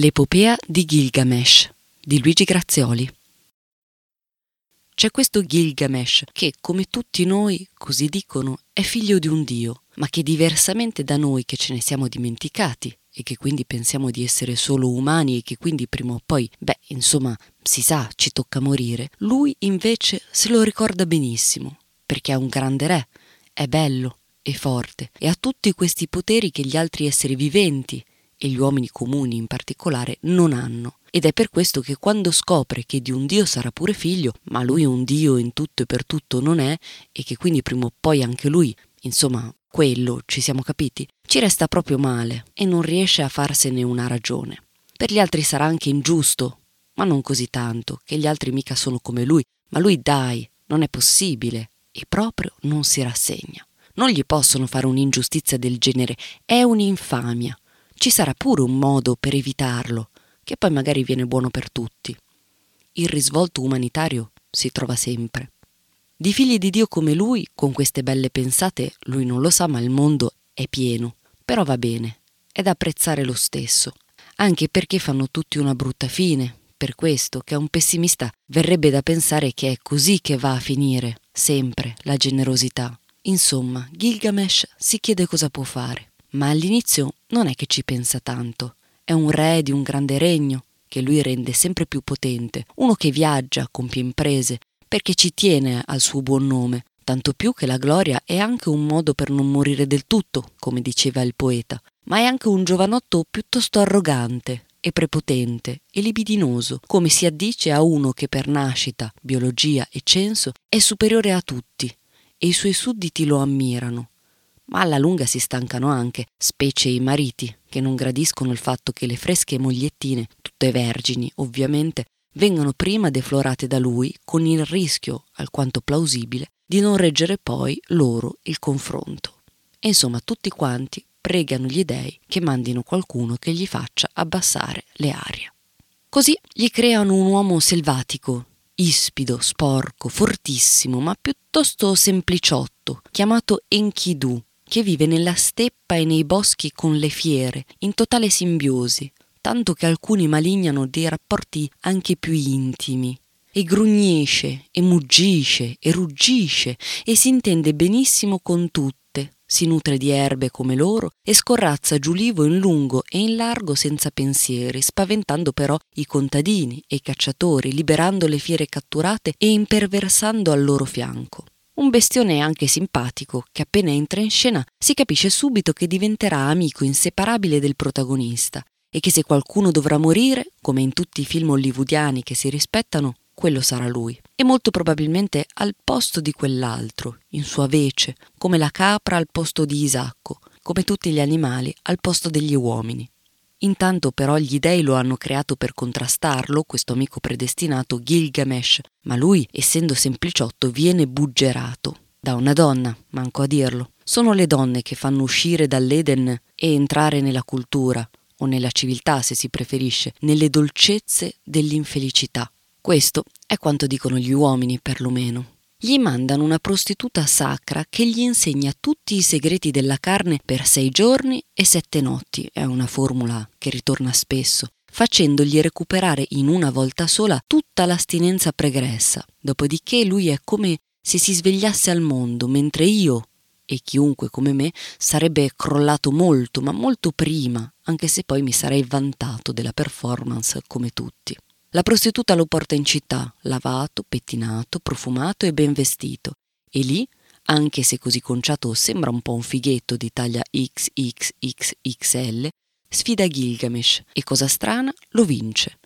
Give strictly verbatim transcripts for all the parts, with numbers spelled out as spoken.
L'epopea di Gilgamesh di Luigi Grazioli. C'è questo Gilgamesh che, come tutti noi, così dicono, è figlio di un dio, ma che diversamente da noi che ce ne siamo dimenticati e che quindi pensiamo di essere solo umani e che quindi prima o poi, beh, insomma, si sa, ci tocca morire, lui invece se lo ricorda benissimo, perché è un grande re, è bello, è forte e ha tutti questi poteri che gli altri esseri viventi e gli uomini comuni in particolare non hanno. Ed è per questo che quando scopre che di un dio sarà pure figlio, ma lui un dio in tutto e per tutto non è, e che quindi prima o poi anche lui, insomma, quello, ci siamo capiti, ci resta proprio male e non riesce a farsene una ragione. Per gli altri sarà anche ingiusto, ma non così tanto, che gli altri mica sono come lui, ma lui dai, non è possibile, e proprio non si rassegna. Non gli possono fare un'ingiustizia del genere, è un'infamia. Ci sarà pure un modo per evitarlo, che poi magari viene buono per tutti. Il risvolto umanitario si trova sempre. Di figli di Dio come lui, con queste belle pensate, lui non lo sa, ma il mondo è pieno. Però va bene, è da apprezzare lo stesso. Anche perché fanno tutti una brutta fine. Per questo che a un pessimista verrebbe da pensare che è così che va a finire, sempre, la generosità. Insomma, Gilgamesh si chiede cosa può fare. Ma all'inizio non è che ci pensa tanto. È un re di un grande regno che lui rende sempre più potente, uno che viaggia, compie imprese, perché ci tiene al suo buon nome, tanto più che la gloria è anche un modo per non morire del tutto, come diceva il poeta, ma è anche un giovanotto piuttosto arrogante e prepotente e libidinoso, come si addice a uno che per nascita, biologia e censo è superiore a tutti e i suoi sudditi lo ammirano. Ma alla lunga si stancano anche, specie i mariti, che non gradiscono il fatto che le fresche mogliettine, tutte vergini ovviamente, vengano prima deflorate da lui con il rischio, alquanto plausibile, di non reggere poi loro il confronto. E insomma tutti quanti pregano gli dèi che mandino qualcuno che gli faccia abbassare le arie. Così gli creano un uomo selvatico, ispido, sporco, fortissimo, ma piuttosto sempliciotto, chiamato Enkidu, che vive nella steppa e nei boschi con le fiere, in totale simbiosi, tanto che alcuni malignano dei rapporti anche più intimi. E grugnisce, e muggisce, e ruggisce, e si intende benissimo con tutte, si nutre di erbe come loro, e scorrazza giulivo in lungo e in largo senza pensieri, spaventando però i contadini e i cacciatori, liberando le fiere catturate e imperversando al loro fianco. Un bestione anche simpatico che appena entra in scena si capisce subito che diventerà amico inseparabile del protagonista e che se qualcuno dovrà morire, come in tutti i film hollywoodiani che si rispettano, quello sarà lui. E molto probabilmente al posto di quell'altro, in sua vece, come la capra al posto di Isacco, come tutti gli animali al posto degli uomini. Intanto però gli dèi lo hanno creato per contrastarlo, questo amico predestinato Gilgamesh, ma lui, essendo sempliciotto, viene buggerato da una donna, manco a dirlo. Sono le donne che fanno uscire dall'Eden e entrare nella cultura, o nella civiltà se si preferisce, nelle dolcezze dell'infelicità. Questo è quanto dicono gli uomini, perlomeno. Gli mandano una prostituta sacra che gli insegna tutti i segreti della carne per sei giorni e sette notti, è una formula che ritorna spesso, facendogli recuperare in una volta sola tutta l'astinenza pregressa. Dopodiché lui è come se si svegliasse al mondo, mentre io, e chiunque come me, sarebbe crollato molto, ma molto prima, anche se poi mi sarei vantato della performance come tutti. La prostituta lo porta in città, lavato, pettinato, profumato e ben vestito. E lì, anche se così conciato sembra un po' un fighetto di taglia ics ics ics ics elle, sfida Gilgamesh e, cosa strana, lo vince.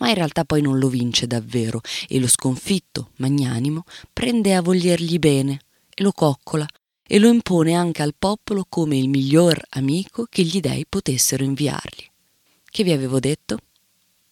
Ma in realtà poi non lo vince davvero e lo sconfitto, magnanimo, prende a vogliergli bene e lo coccola e lo impone anche al popolo come il miglior amico che gli dèi potessero inviargli. Che vi avevo detto?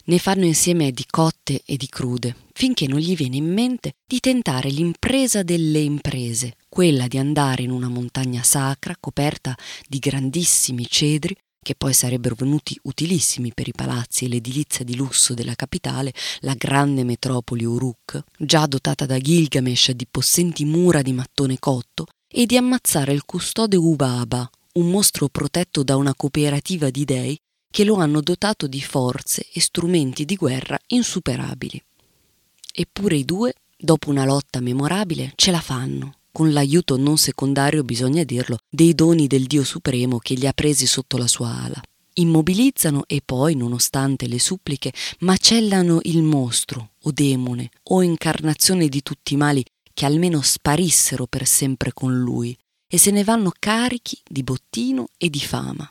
Ne fanno insieme di cotte e di crude, finché non gli viene in mente di tentare l'impresa delle imprese, quella di andare in una montagna sacra coperta di grandissimi cedri, che poi sarebbero venuti utilissimi per i palazzi e l'edilizia di lusso della capitale, la grande metropoli Uruk, già dotata da Gilgamesh di possenti mura di mattone cotto, e di ammazzare il custode Ubaba, un mostro protetto da una cooperativa di dèi, che lo hanno dotato di forze e strumenti di guerra insuperabili. Eppure i due, dopo una lotta memorabile, ce la fanno, con l'aiuto non secondario, bisogna dirlo, dei doni del Dio Supremo che li ha presi sotto la sua ala. Immobilizzano e poi, nonostante le suppliche, macellano il mostro o demone o incarnazione di tutti i mali che almeno sparissero per sempre con lui, e se ne vanno carichi di bottino e di fama.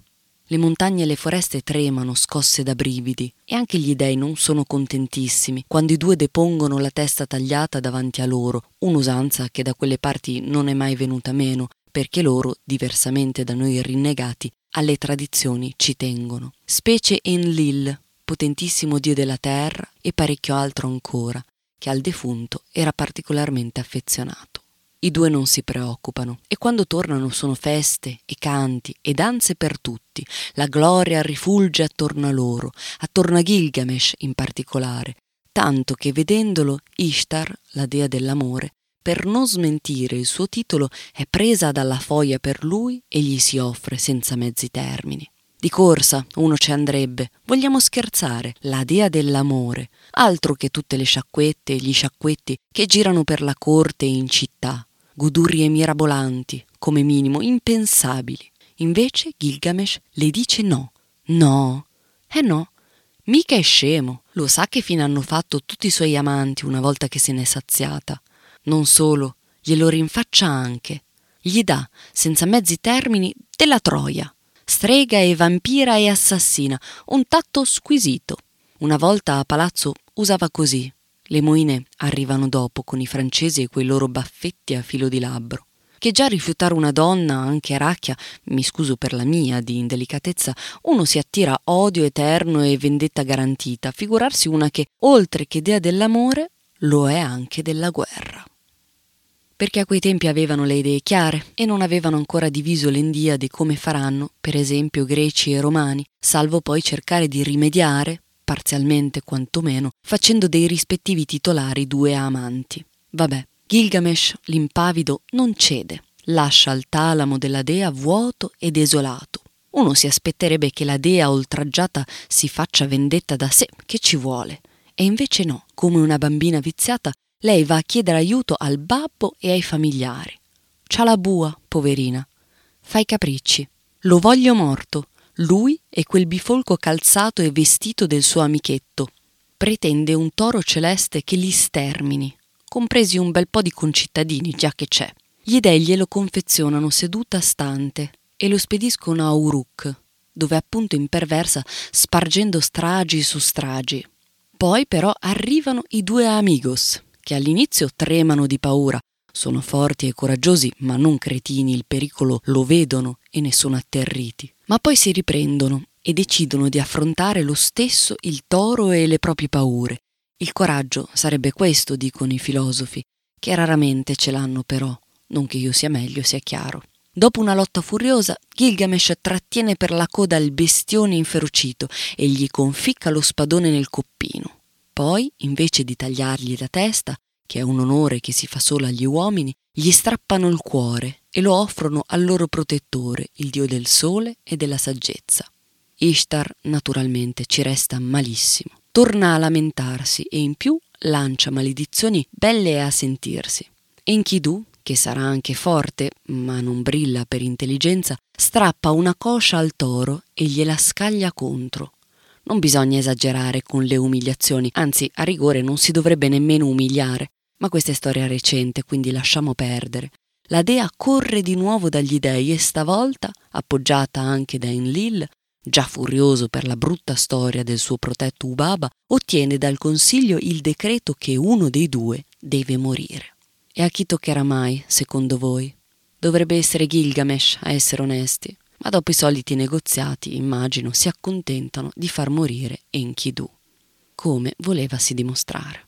Le montagne e le foreste tremano, scosse da brividi, e anche gli dei non sono contentissimi quando i due depongono la testa tagliata davanti a loro, un'usanza che da quelle parti non è mai venuta meno, perché loro, diversamente da noi rinnegati, alle tradizioni ci tengono. Specie Enlil, potentissimo dio della terra, e parecchio altro ancora, che al defunto era particolarmente affezionato. I due non si preoccupano e quando tornano sono feste e canti e danze per tutti. La gloria rifulge attorno a loro, attorno a Gilgamesh in particolare, tanto che vedendolo Ishtar, la dea dell'amore, per non smentire il suo titolo, è presa dalla foia per lui e gli si offre senza mezzi termini. Di corsa uno ci andrebbe, vogliamo scherzare, la dea dell'amore, altro che tutte le sciacquette e gli sciacquetti che girano per la corte e in città. Godurie mirabolanti, come minimo impensabili. Invece Gilgamesh le dice no. No? Eh no, mica è scemo. Lo sa che fine hanno fatto tutti i suoi amanti una volta che se n'è saziata. Non solo, glielo rinfaccia anche. Gli dà, senza mezzi termini, della troia. Strega e vampira e assassina, un tatto squisito. Una volta a palazzo usava così. Le moine arrivano dopo con i francesi e quei loro baffetti a filo di labbro. Che già rifiutare una donna, anche racchia, mi scuso per la mia di indelicatezza, uno si attira odio eterno e vendetta garantita, figurarsi una che, oltre che dea dell'amore, lo è anche della guerra. Perché a quei tempi avevano le idee chiare e non avevano ancora diviso l'India di come faranno, per esempio, greci e romani, salvo poi cercare di rimediare, parzialmente quantomeno, facendo dei rispettivi titolari due amanti. Vabbè, Gilgamesh, l'impavido, non cede, lascia il talamo della dea vuoto e desolato. Uno si aspetterebbe che la dea oltraggiata si faccia vendetta da sé, che ci vuole. E invece no, come una bambina viziata, lei va a chiedere aiuto al babbo e ai familiari. C'ha la bua, poverina. Fa i capricci. Lo voglio morto. Lui e quel bifolco calzato e vestito del suo amichetto. Pretende un toro celeste che li stermini, compresi un bel po' di concittadini, già che c'è. Gli dei glielo confezionano seduta stante e lo spediscono a Uruk, dove appunto imperversa, spargendo stragi su stragi. Poi però arrivano i due amigos, che all'inizio tremano di paura. Sono forti e coraggiosi, ma non cretini, il pericolo lo vedono e ne sono atterriti. Ma poi si riprendono e decidono di affrontare lo stesso il toro e le proprie paure. Il coraggio sarebbe questo, dicono i filosofi, che raramente ce l'hanno però, non che io sia meglio, sia chiaro. Dopo una lotta furiosa, Gilgamesh trattiene per la coda il bestione inferocito e gli conficca lo spadone nel coppino. Poi, invece di tagliargli la testa, che è un onore che si fa solo agli uomini, gli strappano il cuore e lo offrono al loro protettore, il dio del sole e della saggezza. Ishtar, naturalmente, ci resta malissimo. Torna a lamentarsi e in più lancia maledizioni belle a sentirsi. Enkidu, che sarà anche forte, ma non brilla per intelligenza, strappa una coscia al toro e gliela scaglia contro. Non bisogna esagerare con le umiliazioni, anzi, a rigore non si dovrebbe nemmeno umiliare. Ma questa è storia recente, quindi lasciamo perdere. La dea corre di nuovo dagli dei e stavolta, appoggiata anche da Enlil, già furioso per la brutta storia del suo protetto Ubaba, ottiene dal consiglio il decreto che uno dei due deve morire. E a chi toccherà mai, secondo voi? Dovrebbe essere Gilgamesh, a essere onesti, ma dopo i soliti negoziati, immagino, si accontentano di far morire Enkidu, come volevasi dimostrare.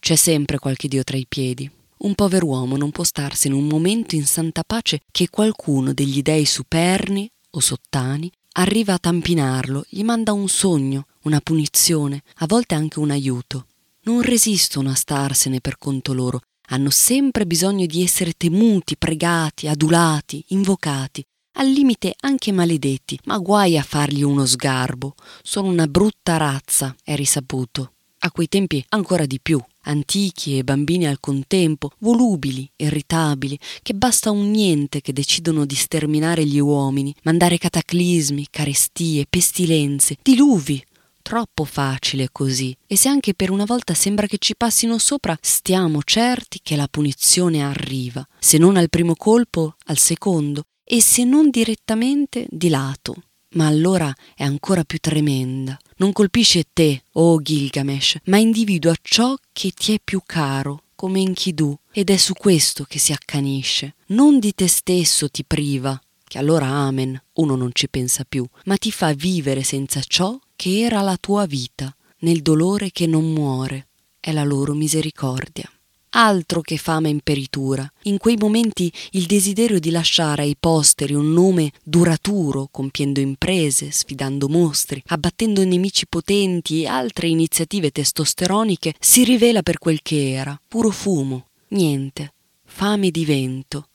C'è sempre qualche dio tra i piedi. Un pover'uomo non può starsi in un momento in santa pace che qualcuno degli dei superni o sottani arriva a tampinarlo, gli manda un sogno, una punizione, a volte anche un aiuto. Non resistono a starsene per conto loro, hanno sempre bisogno di essere temuti, pregati, adulati, invocati, al limite anche maledetti, ma guai a fargli uno sgarbo. Sono una brutta razza, è risaputo. A quei tempi ancora di più, antichi e bambini al contempo, volubili, irritabili, che basta un niente che decidono di sterminare gli uomini, mandare cataclismi, carestie, pestilenze, diluvi. Troppo facile così, e se anche per una volta sembra che ci passino sopra, stiamo certi che la punizione arriva, se non al primo colpo, al secondo, e se non direttamente, di lato. Ma allora è ancora più tremenda. Non colpisce te, o Gilgamesh, ma individua ciò che ti è più caro, come Enkidu, ed è su questo che si accanisce. Non di te stesso ti priva, che allora amen, uno non ci pensa più, ma ti fa vivere senza ciò che era la tua vita, nel dolore che non muore, è la loro misericordia. Altro che fama imperitura, in quei momenti il desiderio di lasciare ai posteri un nome duraturo, compiendo imprese, sfidando mostri, abbattendo nemici potenti e altre iniziative testosteroniche, si rivela per quel che era, puro fumo, niente, fame di vento.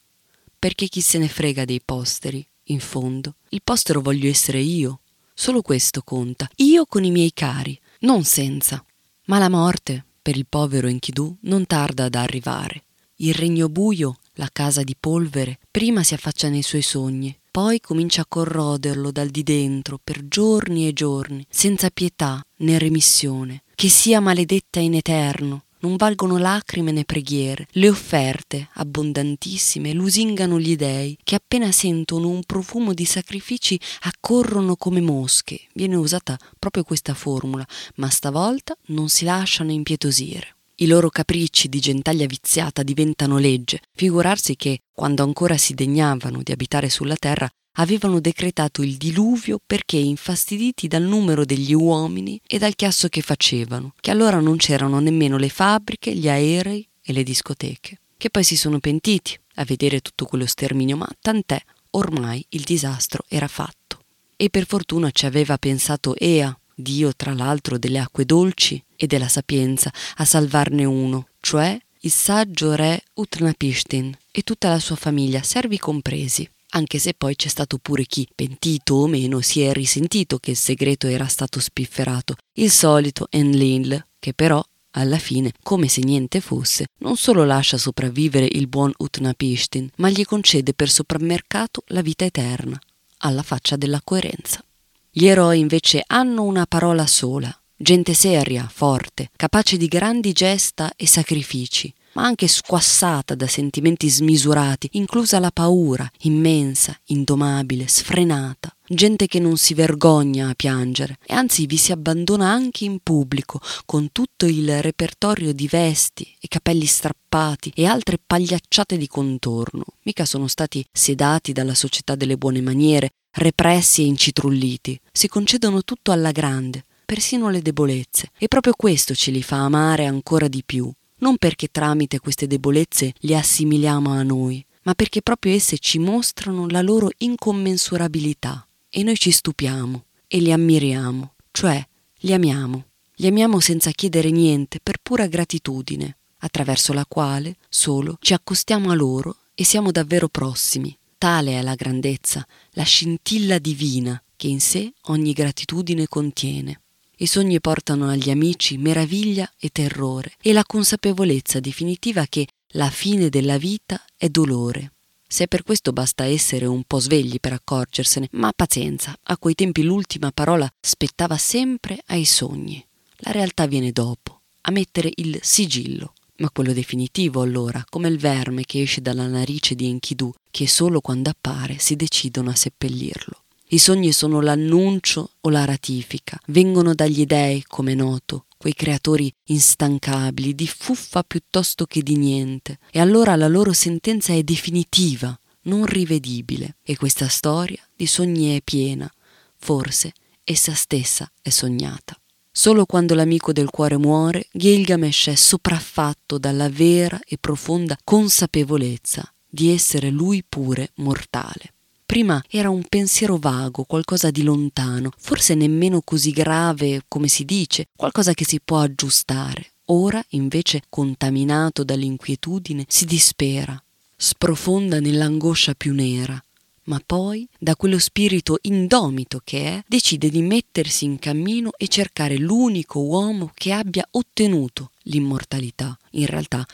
Perché chi se ne frega dei posteri, in fondo? Il postero voglio essere io. Solo questo conta, io con i miei cari, non senza. Ma la morte, per il povero Enkidu, non tarda ad arrivare. Il regno buio, la casa di polvere, prima si affaccia nei suoi sogni, poi comincia a corroderlo dal di dentro per giorni e giorni, senza pietà né remissione. Che sia maledetta in eterno, non valgono lacrime né preghiere. Le offerte, abbondantissime, lusingano gli dèi, che appena sentono un profumo di sacrifici accorrono come mosche. Viene usata proprio questa formula, ma stavolta non si lasciano impietosire. I loro capricci di gentaglia viziata diventano legge. Figurarsi che, quando ancora si degnavano di abitare sulla terra, avevano decretato il diluvio perché infastiditi dal numero degli uomini e dal chiasso che facevano, che allora non c'erano nemmeno le fabbriche, gli aerei e le discoteche, che poi si sono pentiti a vedere tutto quello sterminio, ma tant'è, ormai il disastro era fatto. E per fortuna ci aveva pensato Ea, dio tra l'altro delle acque dolci e della sapienza, a salvarne uno, cioè il saggio re Utnapishtim e tutta la sua famiglia, servi compresi. Anche se poi c'è stato pure chi, pentito o meno, si è risentito che il segreto era stato spifferato, il solito Enlil, che però, alla fine, come se niente fosse, non solo lascia sopravvivere il buon Utnapishtim, ma gli concede per sopravmercato la vita eterna, alla faccia della coerenza. Gli eroi invece hanno una parola sola, gente seria, forte, capace di grandi gesta e sacrifici, ma anche squassata da sentimenti smisurati, inclusa la paura, immensa, indomabile, sfrenata. Gente che non si vergogna a piangere e anzi vi si abbandona anche in pubblico, con tutto il repertorio di vesti e capelli strappati e altre pagliacciate di contorno. Mica sono stati sedati dalla società delle buone maniere, repressi e incitrulliti. Si concedono tutto alla grande, persino le debolezze, e proprio questo ce li fa amare ancora di più. Non perché tramite queste debolezze le assimiliamo a noi, ma perché proprio esse ci mostrano la loro incommensurabilità e noi ci stupiamo e li ammiriamo, cioè li amiamo. Li amiamo senza chiedere niente, per pura gratitudine, attraverso la quale solo ci accostiamo a loro e siamo davvero prossimi. Tale è la grandezza, la scintilla divina che in sé ogni gratitudine contiene. I sogni portano agli amici meraviglia e terrore e la consapevolezza definitiva che la fine della vita è dolore. Se per questo basta essere un po' svegli per accorgersene, ma pazienza, a quei tempi l'ultima parola spettava sempre ai sogni. La realtà viene dopo, a mettere il sigillo, ma quello definitivo allora, come il verme che esce dalla narice di Enkidu, che solo quando appare si decidono a seppellirlo. I sogni sono l'annuncio o la ratifica, vengono dagli dèi, come noto, quei creatori instancabili, di fuffa piuttosto che di niente, e allora la loro sentenza è definitiva, non rivedibile, e questa storia di sogni è piena, forse essa stessa è sognata. Solo quando l'amico del cuore muore, Gilgamesh è sopraffatto dalla vera e profonda consapevolezza di essere lui pure mortale. Prima era un pensiero vago, qualcosa di lontano, forse nemmeno così grave come si dice, qualcosa che si può aggiustare. Ora, invece, contaminato dall'inquietudine, si dispera, sprofonda nell'angoscia più nera, ma poi, da quello spirito indomito che è, decide di mettersi in cammino e cercare l'unico uomo che abbia ottenuto l'immortalità. In realtà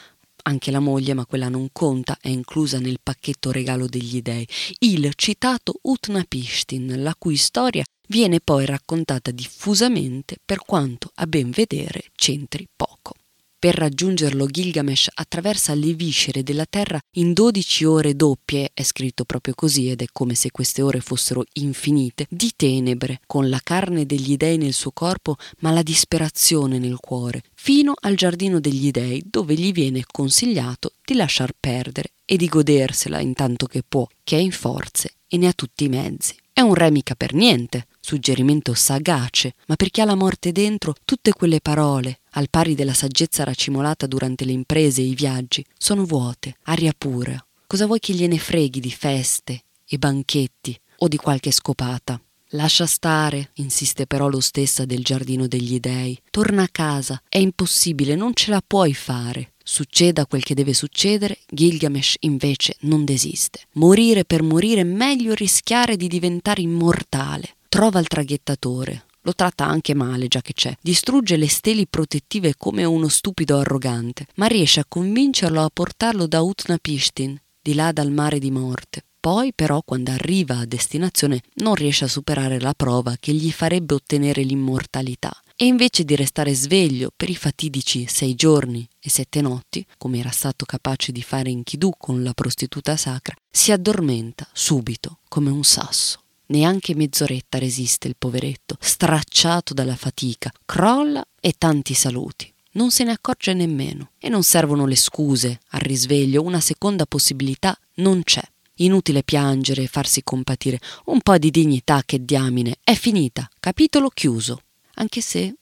anche la moglie, ma quella non conta, è inclusa nel pacchetto regalo degli dei, il citato Utnapishtim, la cui storia viene poi raccontata diffusamente, per quanto a ben vedere c'entri poco. Per raggiungerlo Gilgamesh attraversa le viscere della terra in dodici ore doppie, è scritto proprio così ed è come se queste ore fossero infinite, di tenebre, con la carne degli dei nel suo corpo ma la disperazione nel cuore, fino al giardino degli dei dove gli viene consigliato di lasciar perdere e di godersela intanto che può, che è in forze e ne ha tutti i mezzi. È un re mica per niente, suggerimento sagace, ma per chi ha la morte dentro tutte quelle parole, al pari della saggezza racimolata durante le imprese e i viaggi, sono vuote, aria pura. Cosa vuoi che gliene freghi di feste e banchetti o di qualche scopata? Lascia stare, insiste però lo stessa del giardino degli dei. Torna a casa, è impossibile, non ce la puoi fare. Succeda quel che deve succedere, Gilgamesh invece non desiste. Morire per morire è meglio rischiare di diventare immortale. Trova il traghettatore, lo tratta anche male già che c'è, distrugge le steli protettive come uno stupido arrogante, ma riesce a convincerlo a portarlo da Utnapishtim, di là dal mare di morte. Poi però quando arriva a destinazione non riesce a superare la prova che gli farebbe ottenere l'immortalità. E invece di restare sveglio per i fatidici sei giorni e sette notti, come era stato capace di fare Enkidu con la prostituta sacra, si addormenta subito come un sasso. Neanche mezz'oretta resiste il poveretto, stracciato dalla fatica, crolla e tanti saluti. Non se ne accorge nemmeno e non servono le scuse al risveglio, una seconda possibilità non c'è. Inutile piangere e farsi compatire, un po' di dignità che diamine, è finita, capitolo chiuso. Anche se,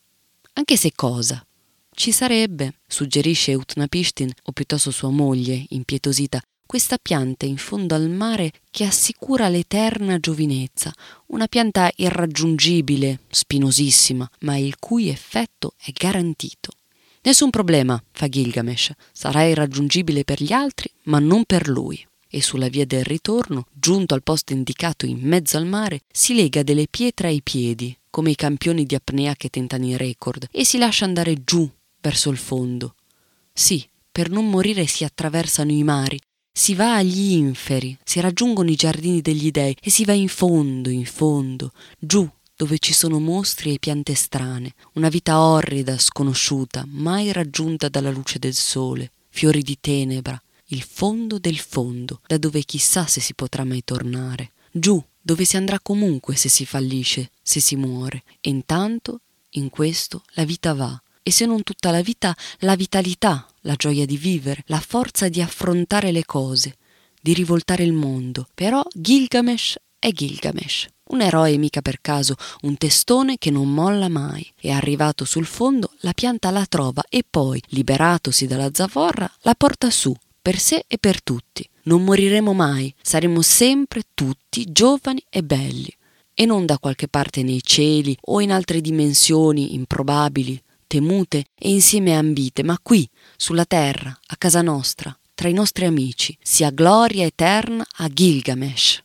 anche se cosa? Ci sarebbe, suggerisce Utnapishtim, o piuttosto sua moglie, impietosita, questa pianta in fondo al mare che assicura l'eterna giovinezza, una pianta irraggiungibile, spinosissima, ma il cui effetto è garantito. Nessun problema, fa Gilgamesh, sarà irraggiungibile per gli altri, ma non per lui. E sulla via del ritorno, giunto al posto indicato in mezzo al mare, si lega delle pietre ai piedi, come i campioni di apnea che tentano i record, e si lascia andare giù, verso il fondo. Sì, per non morire si attraversano i mari, si va agli inferi, si raggiungono i giardini degli dei e si va in fondo, in fondo, giù, dove ci sono mostri e piante strane, una vita orrida, sconosciuta, mai raggiunta dalla luce del sole, fiori di tenebra, il fondo del fondo, da dove chissà se si potrà mai tornare, giù, dove si andrà comunque se si fallisce, se si muore. E intanto, in questo, la vita va. E se non tutta la vita, la vitalità, la gioia di vivere, la forza di affrontare le cose, di rivoltare il mondo. Però Gilgamesh è Gilgamesh. Un eroe mica per caso, un testone che non molla mai. E arrivato sul fondo, la pianta la trova e poi, liberatosi dalla zavorra, la porta su, per sé e per tutti. Non moriremo mai, saremo sempre tutti giovani e belli. E non da qualche parte nei cieli o in altre dimensioni improbabili, temute e insieme ambite, ma qui, sulla terra, a casa nostra, tra i nostri amici, sia gloria eterna a Gilgamesh.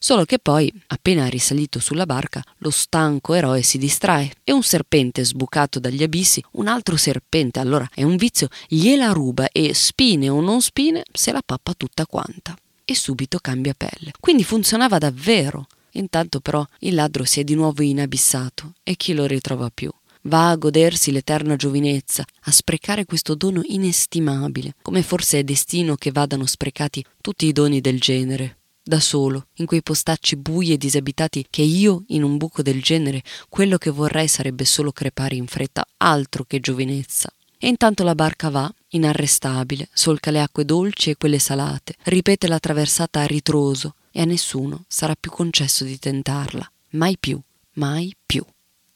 Solo che poi, appena risalito sulla barca, lo stanco eroe si distrae e un serpente sbucato dagli abissi, un altro serpente, allora è un vizio, gliela ruba e, spine o non spine, se la pappa tutta quanta. E subito cambia pelle. Quindi funzionava davvero. Intanto però il ladro si è di nuovo inabissato e chi lo ritrova più? Va a godersi l'eterna giovinezza, a sprecare questo dono inestimabile, come forse è destino che vadano sprecati tutti i doni del genere. Da solo, in quei postacci bui e disabitati che io, in un buco del genere, quello che vorrei sarebbe solo crepare in fretta, altro che giovinezza. E intanto la barca va, inarrestabile, solca le acque dolci e quelle salate, ripete la traversata a ritroso e a nessuno sarà più concesso di tentarla. Mai più, mai più.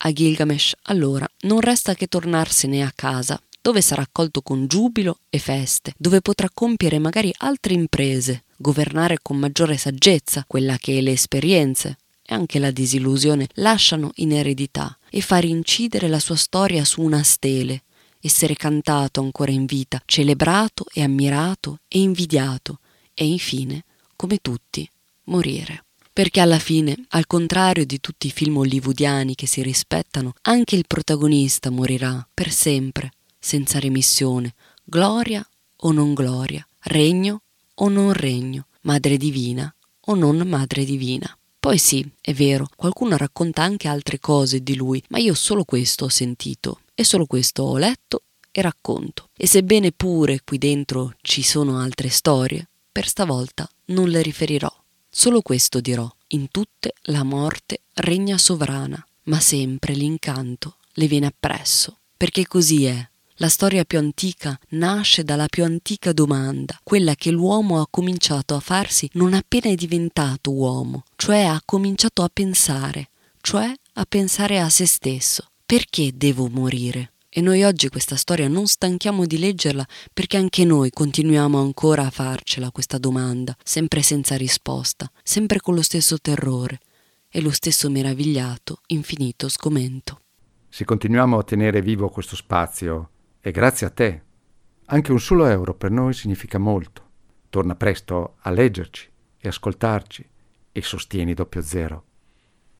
A Gilgamesh, allora, non resta che tornarsene a casa, dove sarà accolto con giubilo e feste, dove potrà compiere magari altre imprese, governare con maggiore saggezza quella che le esperienze e anche la disillusione lasciano in eredità e far incidere la sua storia su una stele, essere cantato ancora in vita, celebrato e ammirato e invidiato e infine, come tutti, morire. perché alla fine, al contrario di tutti i film hollywoodiani che si rispettano, anche il protagonista morirà per sempre, senza remissione, gloria o non gloria, regno o non regno, madre divina o non madre divina. Poi sì, è vero, qualcuno racconta anche altre cose di lui, ma io solo questo ho sentito e solo questo ho letto e racconto. E sebbene pure qui dentro ci sono altre storie, per stavolta non le riferirò. Solo questo dirò: in tutte la morte regna sovrana, ma sempre l'incanto le viene appresso. Perché così è. La storia più antica nasce dalla più antica domanda, quella che l'uomo ha cominciato a farsi non appena è diventato uomo, cioè ha cominciato a pensare, cioè a pensare a se stesso. Perché devo morire? E noi oggi questa storia non stanchiamo di leggerla, perché anche noi continuiamo ancora a farcela questa domanda, sempre senza risposta, sempre con lo stesso terrore e lo stesso meravigliato, infinito sgomento. Se continuiamo a tenere vivo questo spazio, e grazie a te. Anche un solo euro per noi significa molto. Torna presto a leggerci e ascoltarci e sostieni doppio zero.